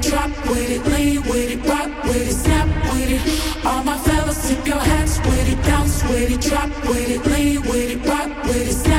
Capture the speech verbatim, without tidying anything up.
Drop with it, lean with it, rock with it.